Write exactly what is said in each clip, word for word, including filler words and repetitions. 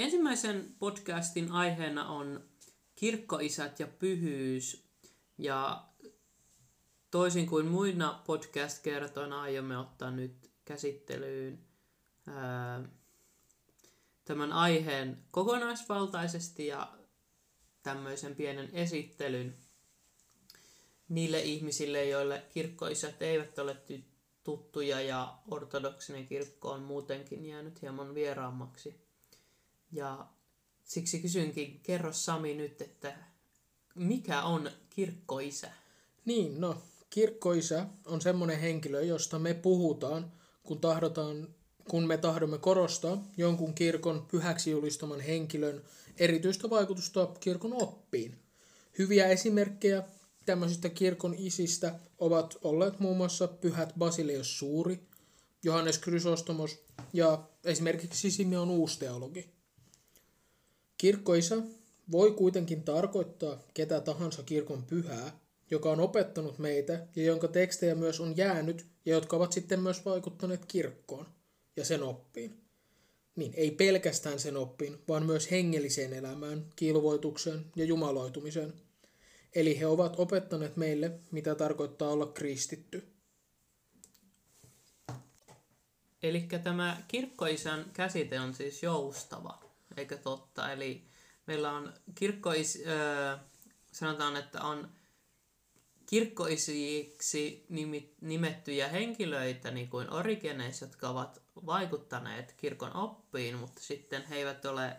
Ensimmäisen podcastin aiheena on kirkkoisät ja pyhyys, ja toisin kuin muina podcast-kertoina aiomme ottaa nyt käsittelyyn ää, tämän aiheen kokonaisvaltaisesti ja tämmöisen pienen esittelyn niille ihmisille, joille kirkkoisät eivät ole tuttuja ja ortodoksinen kirkko on muutenkin jäänyt hieman vieraammaksi. Ja siksi kysynkin, kerro Sami nyt, että mikä on kirkkoisä? Niin, no kirkkoisä on semmoinen henkilö, josta me puhutaan, kun, tahdotaan, kun me tahdomme korostaa jonkun kirkon pyhäksi julistaman henkilön erityistä vaikutusta kirkon oppiin. Hyviä esimerkkejä tämmöisistä kirkon isistä ovat olleet muun muassa pyhät Basileios Suuri, Johannes Chrysostomos ja esimerkiksi Simeon Uusteologi. Kirkkoisä voi kuitenkin tarkoittaa ketä tahansa kirkon pyhää, joka on opettanut meitä ja jonka tekstejä myös on jäänyt ja jotka ovat sitten myös vaikuttaneet kirkkoon ja sen oppiin. Niin, ei pelkästään sen oppiin, vaan myös hengelliseen elämään, kilvoitukseen ja jumaloitumiseen. Eli he ovat opettaneet meille, mitä tarkoittaa olla kristitty. Eli tämä kirkkoisän käsite on siis joustava. Eikö totta? Eli meillä on kirkkois, öö, sanotaan, että on kirkkoisiksi nimettyjä henkilöitä, niin kuin Origenes, jotka ovat vaikuttaneet kirkon oppiin, mutta sitten he eivät ole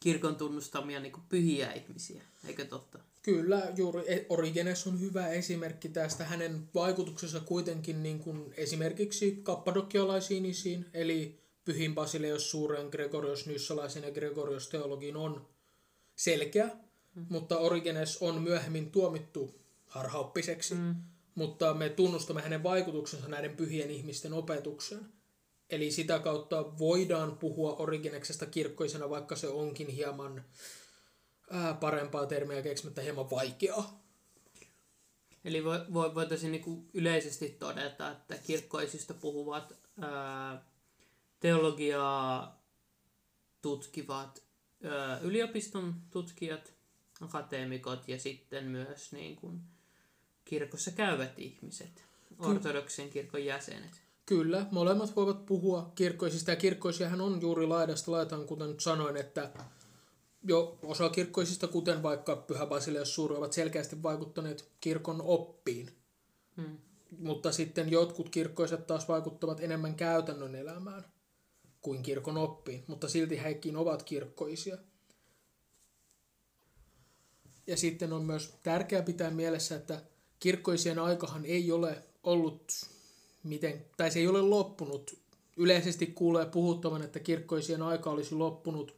kirkon tunnustamia niin kuin pyhiä ihmisiä. Eikö totta? Kyllä, juuri Origenes on hyvä esimerkki tästä. Hänen vaikutuksensa kuitenkin niin kuin esimerkiksi kappadokialaisiin isiin, eli Pyhin Basileios Suuren, Gregorios Nyssalaisen ja Gregorios teologin on selkeä, mm. mutta Origenes on myöhemmin tuomittu harhaoppiseksi, mm. mutta me tunnustamme hänen vaikutuksensa näiden pyhien ihmisten opetukseen. Eli sitä kautta voidaan puhua Origeneksesta kirkkoisena, vaikka se onkin hieman ää, parempaa termiä keksimättä hieman vaikeaa. Eli vo, vo, voitaisiin niinku yleisesti todeta, että kirkkoisista puhuvat Ää, teologiaa tutkivat ö, yliopiston tutkijat, akateemikot ja sitten myös niin kuin, kirkossa käyvät ihmiset, ortodoksen kirkon jäsenet. Kyllä, molemmat voivat puhua kirkkoisista ja kirkkoisiahan on juuri laidasta laitaan, kuten sanoin, että jo osa kirkkoisista, kuten vaikka Pyhä Basileas Suuri, ovat selkeästi vaikuttaneet kirkon oppiin. Hmm. Mutta sitten jotkut kirkkoiset taas vaikuttavat enemmän käytännön elämään kuin kirkon oppiin, mutta silti hekin ovat kirkkoisia. Ja sitten on myös tärkeää pitää mielessä, että kirkkoisien aikahan ei ole ollut, miten, tai se ei ole loppunut. Yleisesti kuulee puhuttavan, että kirkkoisien aika olisi loppunut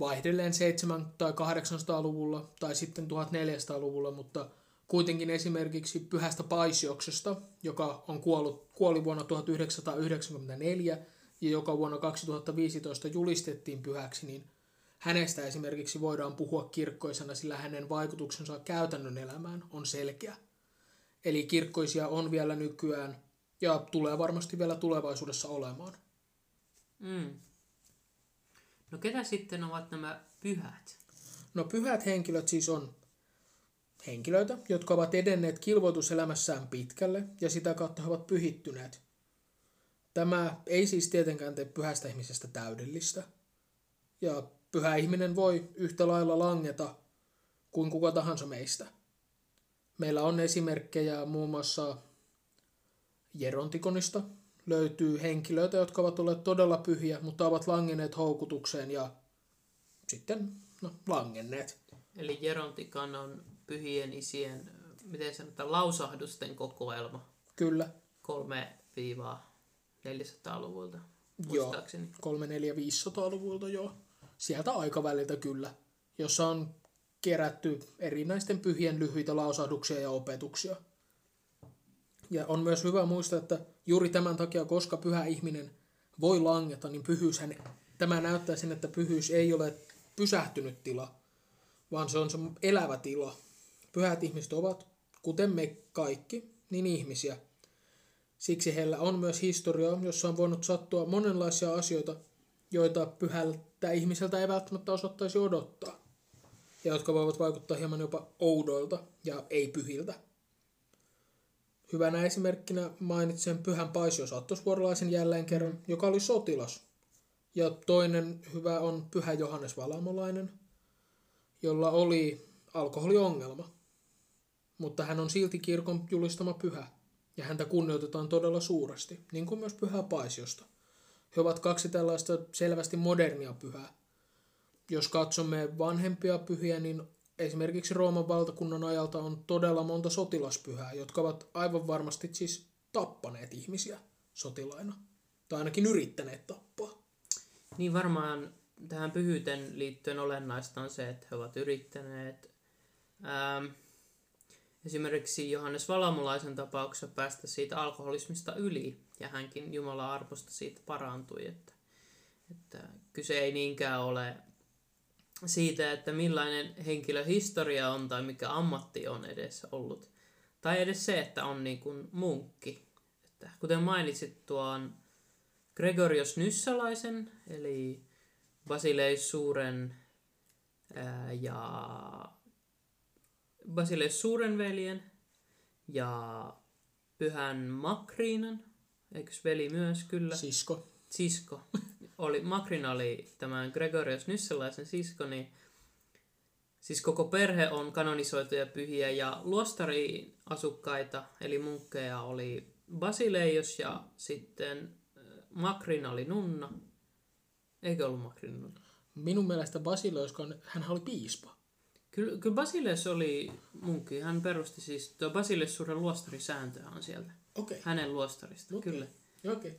vaihdelleen seitsemän- tai kahdeksansataa-luvulla tai sitten tuhatneljäsataa-luvulla, mutta kuitenkin esimerkiksi Pyhästä Paisioksesta, joka on kuollut, kuoli vuonna tuhatyhdeksänsataayhdeksänkymmentäneljä, ja joka vuonna kaksituhattaviisitoista julistettiin pyhäksi, niin hänestä esimerkiksi voidaan puhua kirkkoisena, sillä hänen vaikutuksensa käytännön elämään on selkeä. Eli kirkkoisia on vielä nykyään ja tulee varmasti vielä tulevaisuudessa olemaan. Mm. No ketä sitten ovat nämä pyhät? No pyhät henkilöt siis on henkilöitä, jotka ovat edenneet kilvoituselämässään pitkälle ja sitä kautta he ovat pyhittyneet. Tämä ei siis tietenkään tee pyhästä ihmisestä täydellistä. Ja pyhä ihminen voi yhtä lailla langeta kuin kuka tahansa meistä. Meillä on esimerkkejä muun muassa Jerontikonista. Löytyy henkilöitä, jotka ovat olleet todella pyhiä, mutta ovat langenneet houkutukseen ja sitten no, langenneet. Eli Jerontikon on pyhien isien, miten sanotaan, lausahdusten kokoelma. Kyllä. kolme neljäsataa-luvulta, muistaakseni. kolme neljä viisisataa-luvulta, joo. Sieltä aikaväliltä kyllä, jossa on kerätty erinäisten pyhien lyhyitä lausahduksia ja opetuksia. Ja on myös hyvä muistaa, että juuri tämän takia, koska pyhä ihminen voi langeta, niin pyhyys hän, tämä näyttää sen, että pyhyys ei ole pysähtynyt tila, vaan se on se elävä tila. Pyhät ihmiset ovat, kuten me kaikki, niin ihmisiä. Siksi heillä on myös historiaa, jossa on voinut sattua monenlaisia asioita, joita pyhältä ihmiseltä ei välttämättä osattaisi odottaa, ja jotka voivat vaikuttaa hieman jopa oudoilta ja ei-pyhiltä. Hyvänä esimerkkinä mainitsen Pyhän Paisio Sattosvuorolaisen jälleen kerran, joka oli sotilas. Ja toinen hyvä on Pyhä Johannes Valamolainen, jolla oli alkoholiongelma. Mutta hän on silti kirkon julistama pyhä, ja häntä kunnioitetaan todella suuresti, niin kuin myös Pyhää Paisiosta. He ovat kaksi tällaista selvästi modernia pyhää. Jos katsomme vanhempia pyhiä, niin esimerkiksi Rooman valtakunnan ajalta on todella monta sotilaspyhää, jotka ovat aivan varmasti siis tappaneet ihmisiä sotilaina, tai ainakin yrittäneet tappaa. Niin varmaan tähän pyhyyteen liittyen olennaista on se, että he ovat yrittäneet. Ähm, esimerkiksi Johannes Valamolaisen tapauksessa päästä siitä alkoholismista yli, ja hänkin Jumalan arvosta siitä parantui. Että, että kyse ei niinkään ole siitä, että millainen henkilöhistoria on tai mikä ammatti on edessä ollut. Tai edes se, että on niin kuin munkki. Että kuten mainitsit tuon Gregorios Nyssalaisen, eli Basileios Suuren ää, ja Basileios Suuren veljen ja Pyhän Makriinan, eikös veli myös kyllä? Sisko. Sisko. Oli, Makrina oli tämän Gregorios Nyssalaisen sisko, niin siis koko perhe on kanonisoituja pyhiä ja luostariin asukkaita, eli munkkeja oli Basileios ja sitten Makrina oli nunna. Eikö ollut Makrina nunna? Minun mielestä Basileios, hän oli piispa. Kyllä, kyllä Basileios oli munkki, hän perusti siis, tuo Basileios Suuren luostarisääntöä on sieltä. Okay. Hänen luostarista, okay. Kyllä. Okei. Okay.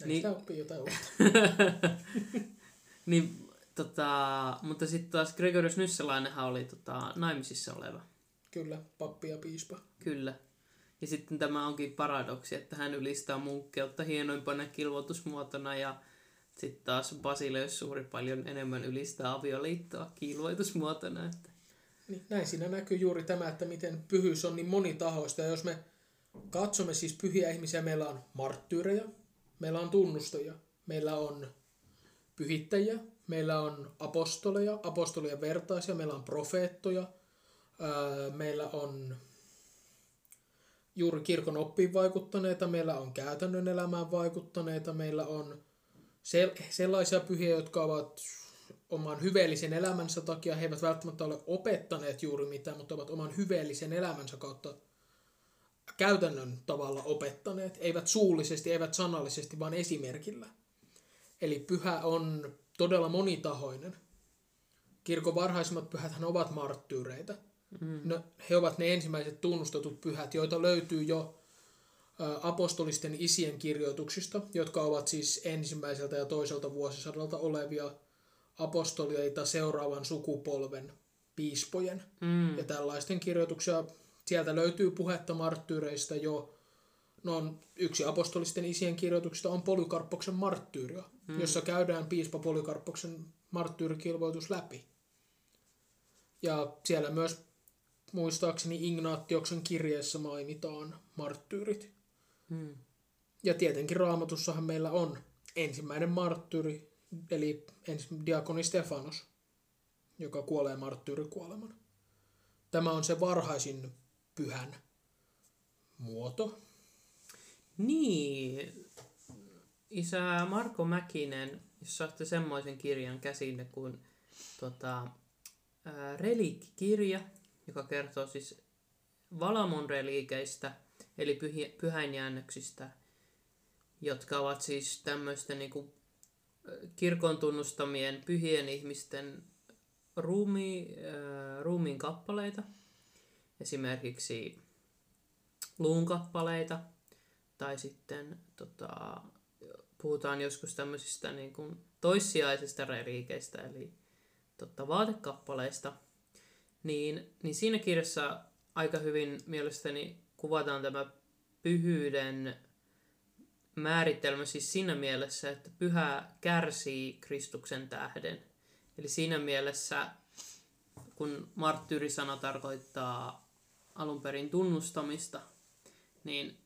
Näistä niin, oppii jotain uutta. niin, tota, mutta sitten taas Gregorios Nyssalainenhan oli tota, naimisissa oleva. Kyllä, pappi ja piispa. Kyllä. Ja sitten tämä onkin paradoksi, että hän ylistää munkkeutta hienoimpana kilvoitusmuotona ja sitten taas Basileios Suuri paljon enemmän ylistää avioliittoa kilvoitusmuotona. Että niin, näin siinä näkyy juuri tämä, että miten pyhyys on niin monitahoista. Ja jos me katsomme siis pyhiä ihmisiä, meillä on marttyyrejä. Meillä on tunnustajia, meillä on pyhittäjiä, meillä on apostoleja, apostolien vertaisia, meillä on profeettoja, ää, meillä on juuri kirkon oppiin vaikuttaneita, meillä on käytännön elämään vaikuttaneita, meillä on sel- sellaisia pyhiä, jotka ovat oman hyveellisen elämänsä takia, he eivät välttämättä ole opettaneet juuri mitään, mutta ovat oman hyveellisen elämänsä kautta käytännön tavalla opettaneet, eivät suullisesti, eivät sanallisesti, vaan esimerkillä. Eli pyhä on todella monitahoinen. Kirkon varhaisimmat pyhäthän ovat marttyyreitä. Mm. No, he ovat ne ensimmäiset tunnustetut pyhät, joita löytyy jo apostolisten isien kirjoituksista, jotka ovat siis ensimmäiseltä ja toiselta vuosisadalta olevia apostoleita seuraavan sukupolven piispojen. Mm. Ja tällaisten kirjoituksia. Sieltä löytyy puhetta marttyyreistä jo. No, yksi apostolisten isien kirjoituksista on Polykarpoksen marttyyria, mm. jossa käydään piispa Polykarpoksen marttyyrikilvoitus läpi. Ja siellä myös muistaakseni Ignaatioksen kirjeessä mainitaan marttyyrit. Mm. Ja tietenkin Raamatussahan meillä on ensimmäinen marttyyri, eli diakoni Stefanos, joka kuolee marttyyrikuoleman. Tämä on se varhaisin pyhän muoto. Niin, isä Marko Mäkinen, jos saatte semmoisen kirjan käsinne kuin tota, reliikkikirja, joka kertoo siis Valamon reliikeistä, eli pyhi, pyhäinjäännöksistä, jotka ovat siis tämmöisten niin kuin kirkon tunnustamien pyhien ihmisten ruumi, äh, ruumiin kappaleita. Esimerkiksi luun kappaleita, tai sitten tota, puhutaan joskus tämmöisistä niin kuin toissijaisista reliikeistä, eli tota, vaatekappaleista, niin, niin siinä kirjassa aika hyvin mielestäni kuvataan tämä pyhyyden määritelmä siis siinä mielessä, että pyhä kärsii Kristuksen tähden. Eli siinä mielessä, kun marttyyrisana tarkoittaa alun perin tunnustamista, niin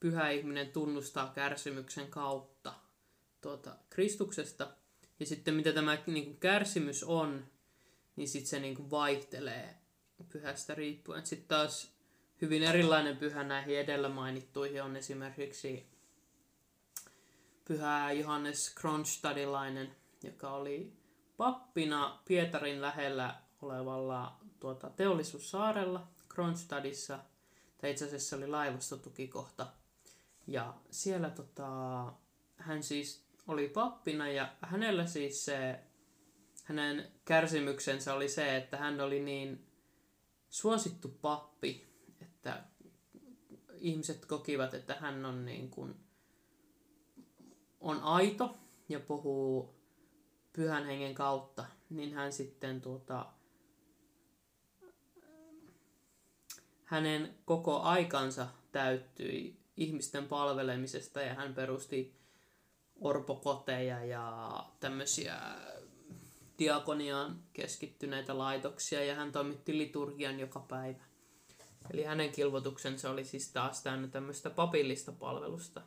pyhä ihminen tunnustaa kärsimyksen kautta tuota, Kristuksesta. Ja sitten mitä tämä niin kuin kärsimys on, niin sitten se niin kuin vaihtelee pyhästä riippuen. Sitten taas hyvin erilainen pyhä näihin edellä mainittuihin on esimerkiksi Pyhä Johannes Kronstadtilainen, joka oli pappina Pietarin lähellä olevalla tuota, teollisuussaarella Kronstadissa. Tai itse asiassa oli laivastotukikohta. Ja siellä tota, hän siis oli pappina ja hänellä siis se, hänen kärsimyksensä oli se, että hän oli niin suosittu pappi, että ihmiset kokivat, että hän on niin kuin on aito ja puhuu pyhän hengen kautta, niin hän sitten tuota, hänen koko aikansa täyttyi ihmisten palvelemisesta ja hän perusti orpokoteja ja tämmöisiä diakoniaan keskittyneitä laitoksia ja hän toimitti liturgian joka päivä. Eli hänen kilvoituksensa oli siis taas täynnä tämmöistä papillista palvelusta.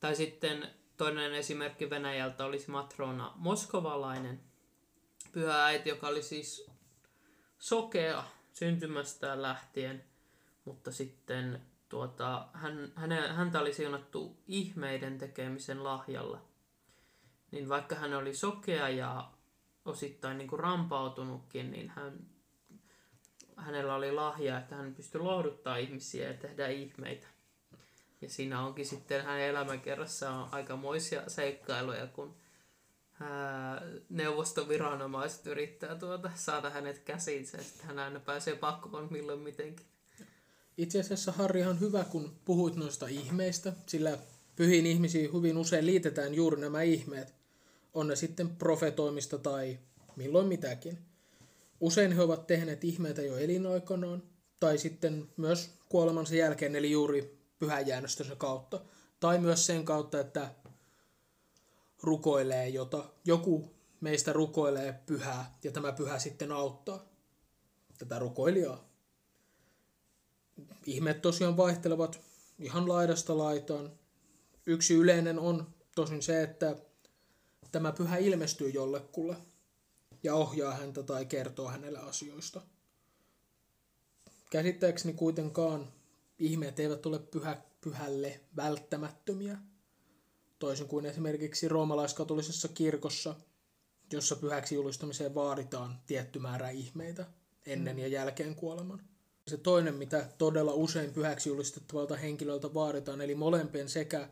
Tai sitten toinen esimerkki Venäjältä olisi Matrona moskovalainen, pyhä äiti, joka oli siis sokea syntymästään lähtien, mutta sitten tuota, hän, häne, häntä oli siunattu ihmeiden tekemisen lahjalla. Niin vaikka hän oli sokea ja osittain niin kuin rampautunutkin, niin hän, hänellä oli lahja, että hän pystyi lohduttaa ihmisiä ja tehdä ihmeitä. Ja siinä onkin sitten hänen elämänkerrassaan aikamoisia seikkailuja, kun ää, neuvostoviranomaiset yrittää tuota, saada hänet käsiinsä. Sitten hän aina pääsee pakkoon milloin mitenkin. Itse asiassa, Harri, ihan hyvä, kun puhuit noista ihmeistä, sillä pyhiin ihmisiin hyvin usein liitetään juuri nämä ihmeet. On ne sitten profetoimista tai milloin mitäkin. Usein he ovat tehneet ihmeitä jo elinaikanaan, tai sitten myös kuolemansa jälkeen, eli juuri pyhäjäännöstönsä kautta. Tai myös sen kautta, että rukoilee jota. Joku meistä rukoilee pyhää, ja tämä pyhä sitten auttaa tätä rukoilijaa. Ihmeet tosiaan vaihtelevat ihan laidasta laitaan. Yksi yleinen on tosin se, että tämä pyhä ilmestyy jollekulle ja ohjaa häntä tai kertoo hänelle asioista. Käsittääkseni kuitenkaan ihmeet eivät ole pyhä, pyhälle välttämättömiä, toisin kuin esimerkiksi roomalaiskatolisessa kirkossa, jossa pyhäksi julistamiseen vaaditaan tietty määrä ihmeitä ennen ja jälkeen kuoleman. Se toinen, mitä todella usein pyhäksi julistettavalta henkilöltä vaaditaan, eli molempien sekä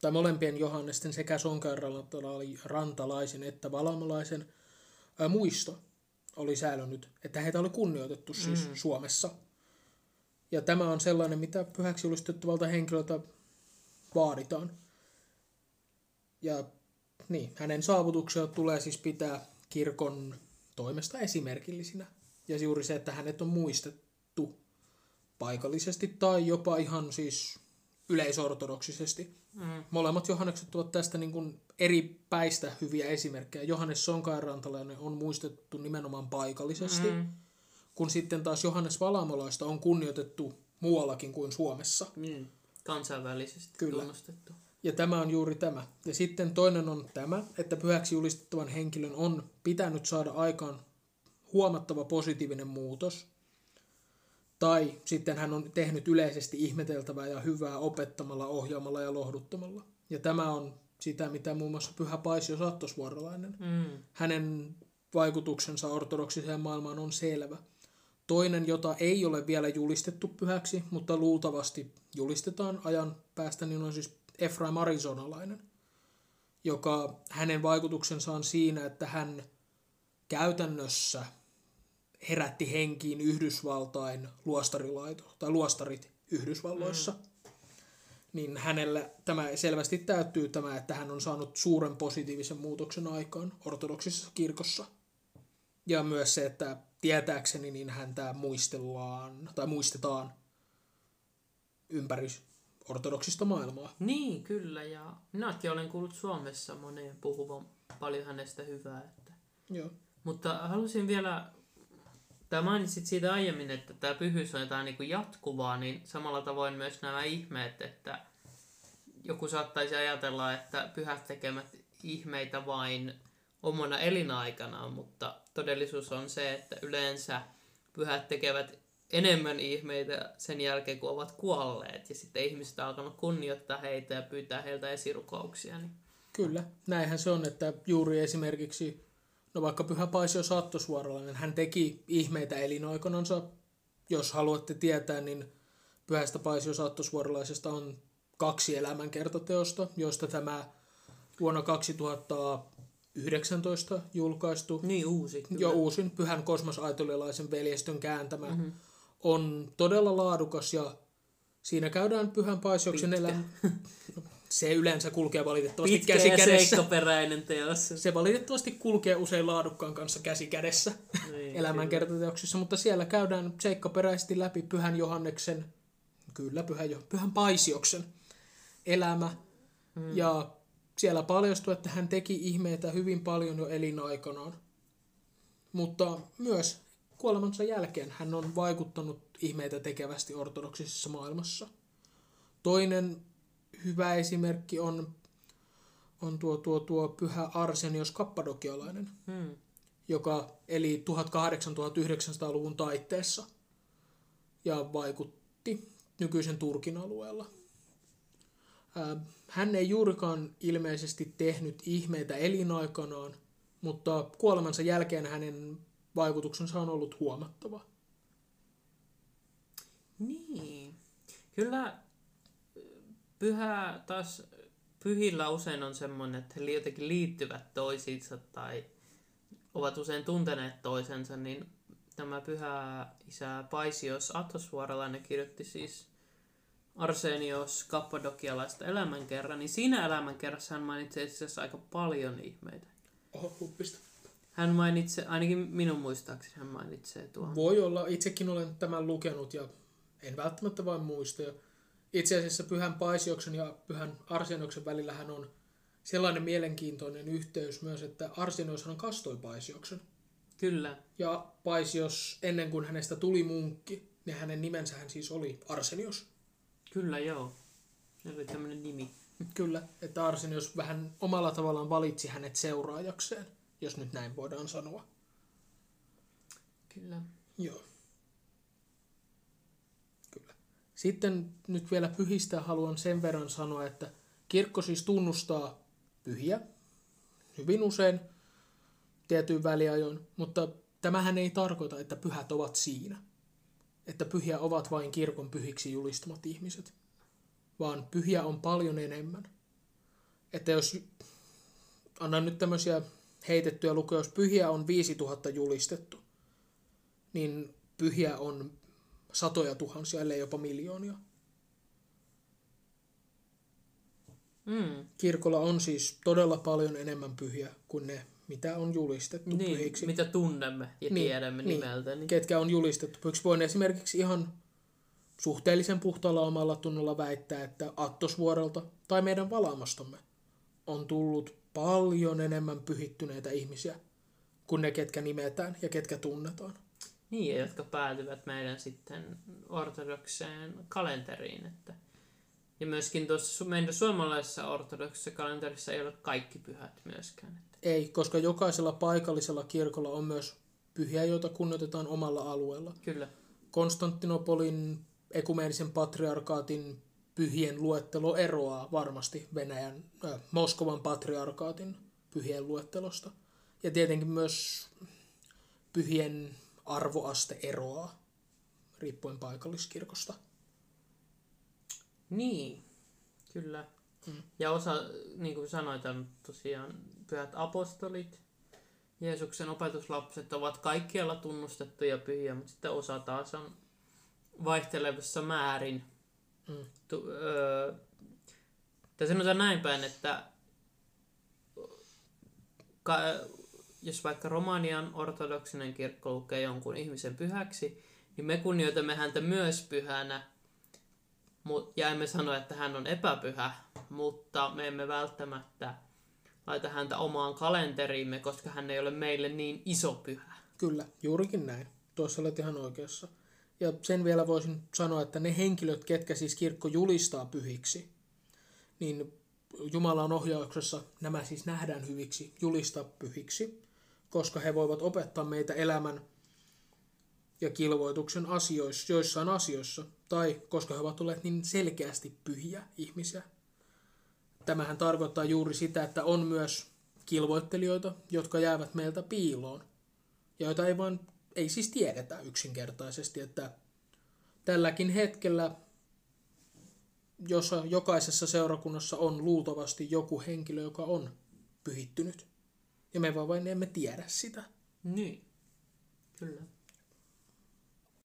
tai molempien Johannesten sekä Sonkeenrantalaisen että Valamolaisen ää, muisto oli säilynyt, että heitä oli kunnioitettu siis mm. Suomessa. Ja tämä on sellainen, mitä pyhäksi julistettavalta henkilöltä vaaditaan. Ja niin, hänen saavutuksia tulee siis pitää kirkon toimesta esimerkillisinä. Ja juuri se, että hänet on muistettu paikallisesti tai jopa ihan siis yleisortodoksisesti. Mm. Molemmat Johannekset ovat tästä niin kuin eri päistä hyviä esimerkkejä. Johannes Sonkeenrantalainen on muistettu nimenomaan paikallisesti, mm. kun sitten taas Johannes Valamolaista on kunnioitettu muuallakin kuin Suomessa. Mm. Kansainvälisesti Kyllä. tunnustettu. Ja tämä on juuri tämä. Ja sitten toinen on tämä, että pyhäksi julistettavan henkilön on pitänyt saada aikaan huomattava positiivinen muutos. Tai sitten hän on tehnyt yleisesti ihmeteltävää ja hyvää opettamalla, ohjaamalla ja lohduttamalla. Ja tämä on sitä, mitä muun muassa Pyhä Paisio Sattosvuorolainen. Mm. Hänen vaikutuksensa ortodoksiseen maailmaan on selvä. Toinen, jota ei ole vielä julistettu pyhäksi, mutta luultavasti julistetaan ajan päästä, niin on siis Efraim Arizonalainen, joka hänen vaikutuksensa on siinä, että hän käytännössä herätti henkiin Yhdysvaltain luostarilaito, tai luostarit Yhdysvalloissa, mm. niin hänellä tämä selvästi täyttyy tämä, että hän on saanut suuren positiivisen muutoksen aikaan ortodoksisessa kirkossa. Ja myös se, että tietääkseni niin häntä muistellaan, tai muistetaan ympäri ortodoksista maailmaa. Niin, kyllä, ja minäkin olen kuullut Suomessa moneen puhuvan paljon hänestä hyvää. Että... Joo. Mutta halusin vielä... Tämä mainitsit siitä aiemmin, että tämä pyhyys on jotain niin kuin jatkuvaa, niin samalla tavoin myös nämä ihmeet, että joku saattaisi ajatella, että pyhät tekemät ihmeitä vain omana elinaikanaan, mutta todellisuus on se, että yleensä pyhät tekevät enemmän ihmeitä sen jälkeen, kun ovat kuolleet. Ja sitten ihmiset on alkanut kunnioittaa heitä ja pyytää heiltä esirukouksia. Niin. Kyllä, näinhän se on, että juuri esimerkiksi, no vaikka Pyhä Paisio Sattosvuorolainen, hän teki ihmeitä elinaikoinansa. Jos haluatte tietää, niin Pyhästä Paisio Sattosvuorolaisesta on kaksi elämänkertateosta, joista tämä vuonna kaksituhattayhdeksäntoista julkaistu, niin uusi, jo uusin Pyhän kosmosaitolilaisen veljestön kääntämä, mm-hmm. on todella laadukas ja siinä käydään Pyhän Paisioksen elämä. Se yleensä kulkee valitettavasti pitkä käsi kädessä. Pitkä ja seikkaperäinen teos. Se valitettavasti kulkee usein laadukkaan kanssa käsi kädessä niin, elämänkertateoksissa, mutta siellä käydään seikkaperäisesti läpi Pyhän Johanneksen, kyllä Pyhän, Pyhän Paisioksen elämä. Hmm. Ja siellä paljastui, että hän teki ihmeitä hyvin paljon jo elinaikanaan. Mutta myös kuolemansa jälkeen hän on vaikuttanut ihmeitä tekevästi ortodoksisessa maailmassa. Toinen hyvä esimerkki on, on tuo, tuo, tuo Pyhä Arsenios Kappadokialainen, hmm. joka eli tuhatkahdeksansataa-tuhatyhdeksänsataa-luvun taitteessa ja vaikutti nykyisen Turkin alueella. Hän ei juurikaan ilmeisesti tehnyt ihmeitä elinaikanaan, mutta kuolemansa jälkeen hänen vaikutuksensa on ollut huomattava. Niin. Kyllä pyhä, taas pyhillä usein on semmoinen, että he jotenkin liittyvät toisiinsa tai ovat usein tunteneet toisensa, niin tämä Pyhä Isä Paisios Athosvuorelainen kirjoitti siis Arsenios Kappadokialaista elämänkerran, niin siinä elämänkerrassa hän mainitsee itse asiassa aika paljon ihmeitä. Oho, huppista. Hän mainitsee, ainakin minun muistaakseni hän mainitsee tuon. Voi olla, itsekin olen tämän lukenut ja en välttämättä vain muista. Itse asiassa Pyhän Paisioksen ja Pyhän Arsenioksen välillähän on sellainen mielenkiintoinen yhteys myös, että Arsenioshan kastoi Paisioksen. Kyllä. Ja Paisios, ennen kuin hänestä tuli munkki, niin hänen nimensä hän siis oli Arsenios. Kyllä, joo. Se oli tämmöinen nimi. Kyllä, että Arsenios vähän omalla tavallaan valitsi hänet seuraajakseen, jos nyt näin voidaan sanoa. Kyllä. Joo. Kyllä. Sitten nyt vielä pyhistä haluan sen verran sanoa, että kirkko siis tunnustaa pyhiä hyvin usein tietyin väliajoin, mutta tämähän ei tarkoita, että pyhät ovat siinä. Että pyhiä ovat vain kirkon pyhiksi julistamat ihmiset, vaan pyhiä on paljon enemmän. Että jos, annan nyt tämmöisiä heitettyjä lukuja, jos pyhiä on viisituhatta julistettu, niin pyhiä on satoja tuhansia, ellei jopa miljoonia. Mm. Kirkolla on siis todella paljon enemmän pyhiä kuin ne, mitä on julistettu niin, pyhiksi. Mitä tunnemme ja niin, tiedämme niin, nimeltä. Niin. Ketkä on julistettu pyhiksi. Voin esimerkiksi ihan suhteellisen puhtaalla omalla tunnolla väittää, että Athosvuorelta tai meidän valaamastamme on tullut paljon enemmän pyhittyneitä ihmisiä kuin ne, ketkä nimetään ja ketkä tunnetaan. Niin, jotka päätyvät meidän sitten ortodokseen kalenteriin. Että ja myöskin tuossa meidän suomalaisessa ortodoksessa kalenterissa ei ole kaikki pyhät myöskään. Ei, koska jokaisella paikallisella kirkolla on myös pyhiä, joita kunnioitetaan omalla alueella. Kyllä. Konstantinopolin ekumeenisen patriarkaatin pyhien luettelo eroaa varmasti Venäjän, äh, Moskovan patriarkaatin pyhien luettelosta. Ja tietenkin myös pyhien arvoaste eroaa riippuen paikalliskirkosta. Niin, kyllä. Mm. Ja osa, niin kuin sanoit, on tosiaan pyhät apostolit, Jeesuksen opetuslapset ovat kaikkialla tunnustettuja pyhiä, mutta sitten osa taas on vaihtelevassa määrin. Mm. Tu, öö, tai sanotaan näin päin, että ka, jos vaikka Romanian ortodoksinen kirkko lukee jonkun ihmisen pyhäksi, niin me kunnioitamme häntä myös pyhänä. Ja emme sano, että hän on epäpyhä, mutta me emme välttämättä laita häntä omaan kalenteriimme, koska hän ei ole meille niin iso pyhä. Kyllä, juurikin näin. Tuossa olet ihan oikeassa. Ja sen vielä voisin sanoa, että ne henkilöt, ketkä siis kirkko julistaa pyhiksi, niin Jumalan ohjauksessa nämä siis nähdään hyviksi, julistaa pyhiksi, koska he voivat opettaa meitä elämän ja kilvoituksen asioissa, joissain asioissa, tai koska he ovat olleet niin selkeästi pyhiä ihmisiä. Tämähän tarkoittaa juuri sitä, että on myös kilvoittelijoita, jotka jäävät meiltä piiloon, ja joita ei, vaan, ei siis tiedetä yksinkertaisesti, että tälläkin hetkellä jossa jokaisessa seurakunnassa on luultavasti joku henkilö, joka on pyhittynyt, ja me vaan vain emme tiedä sitä. Niin, kyllä.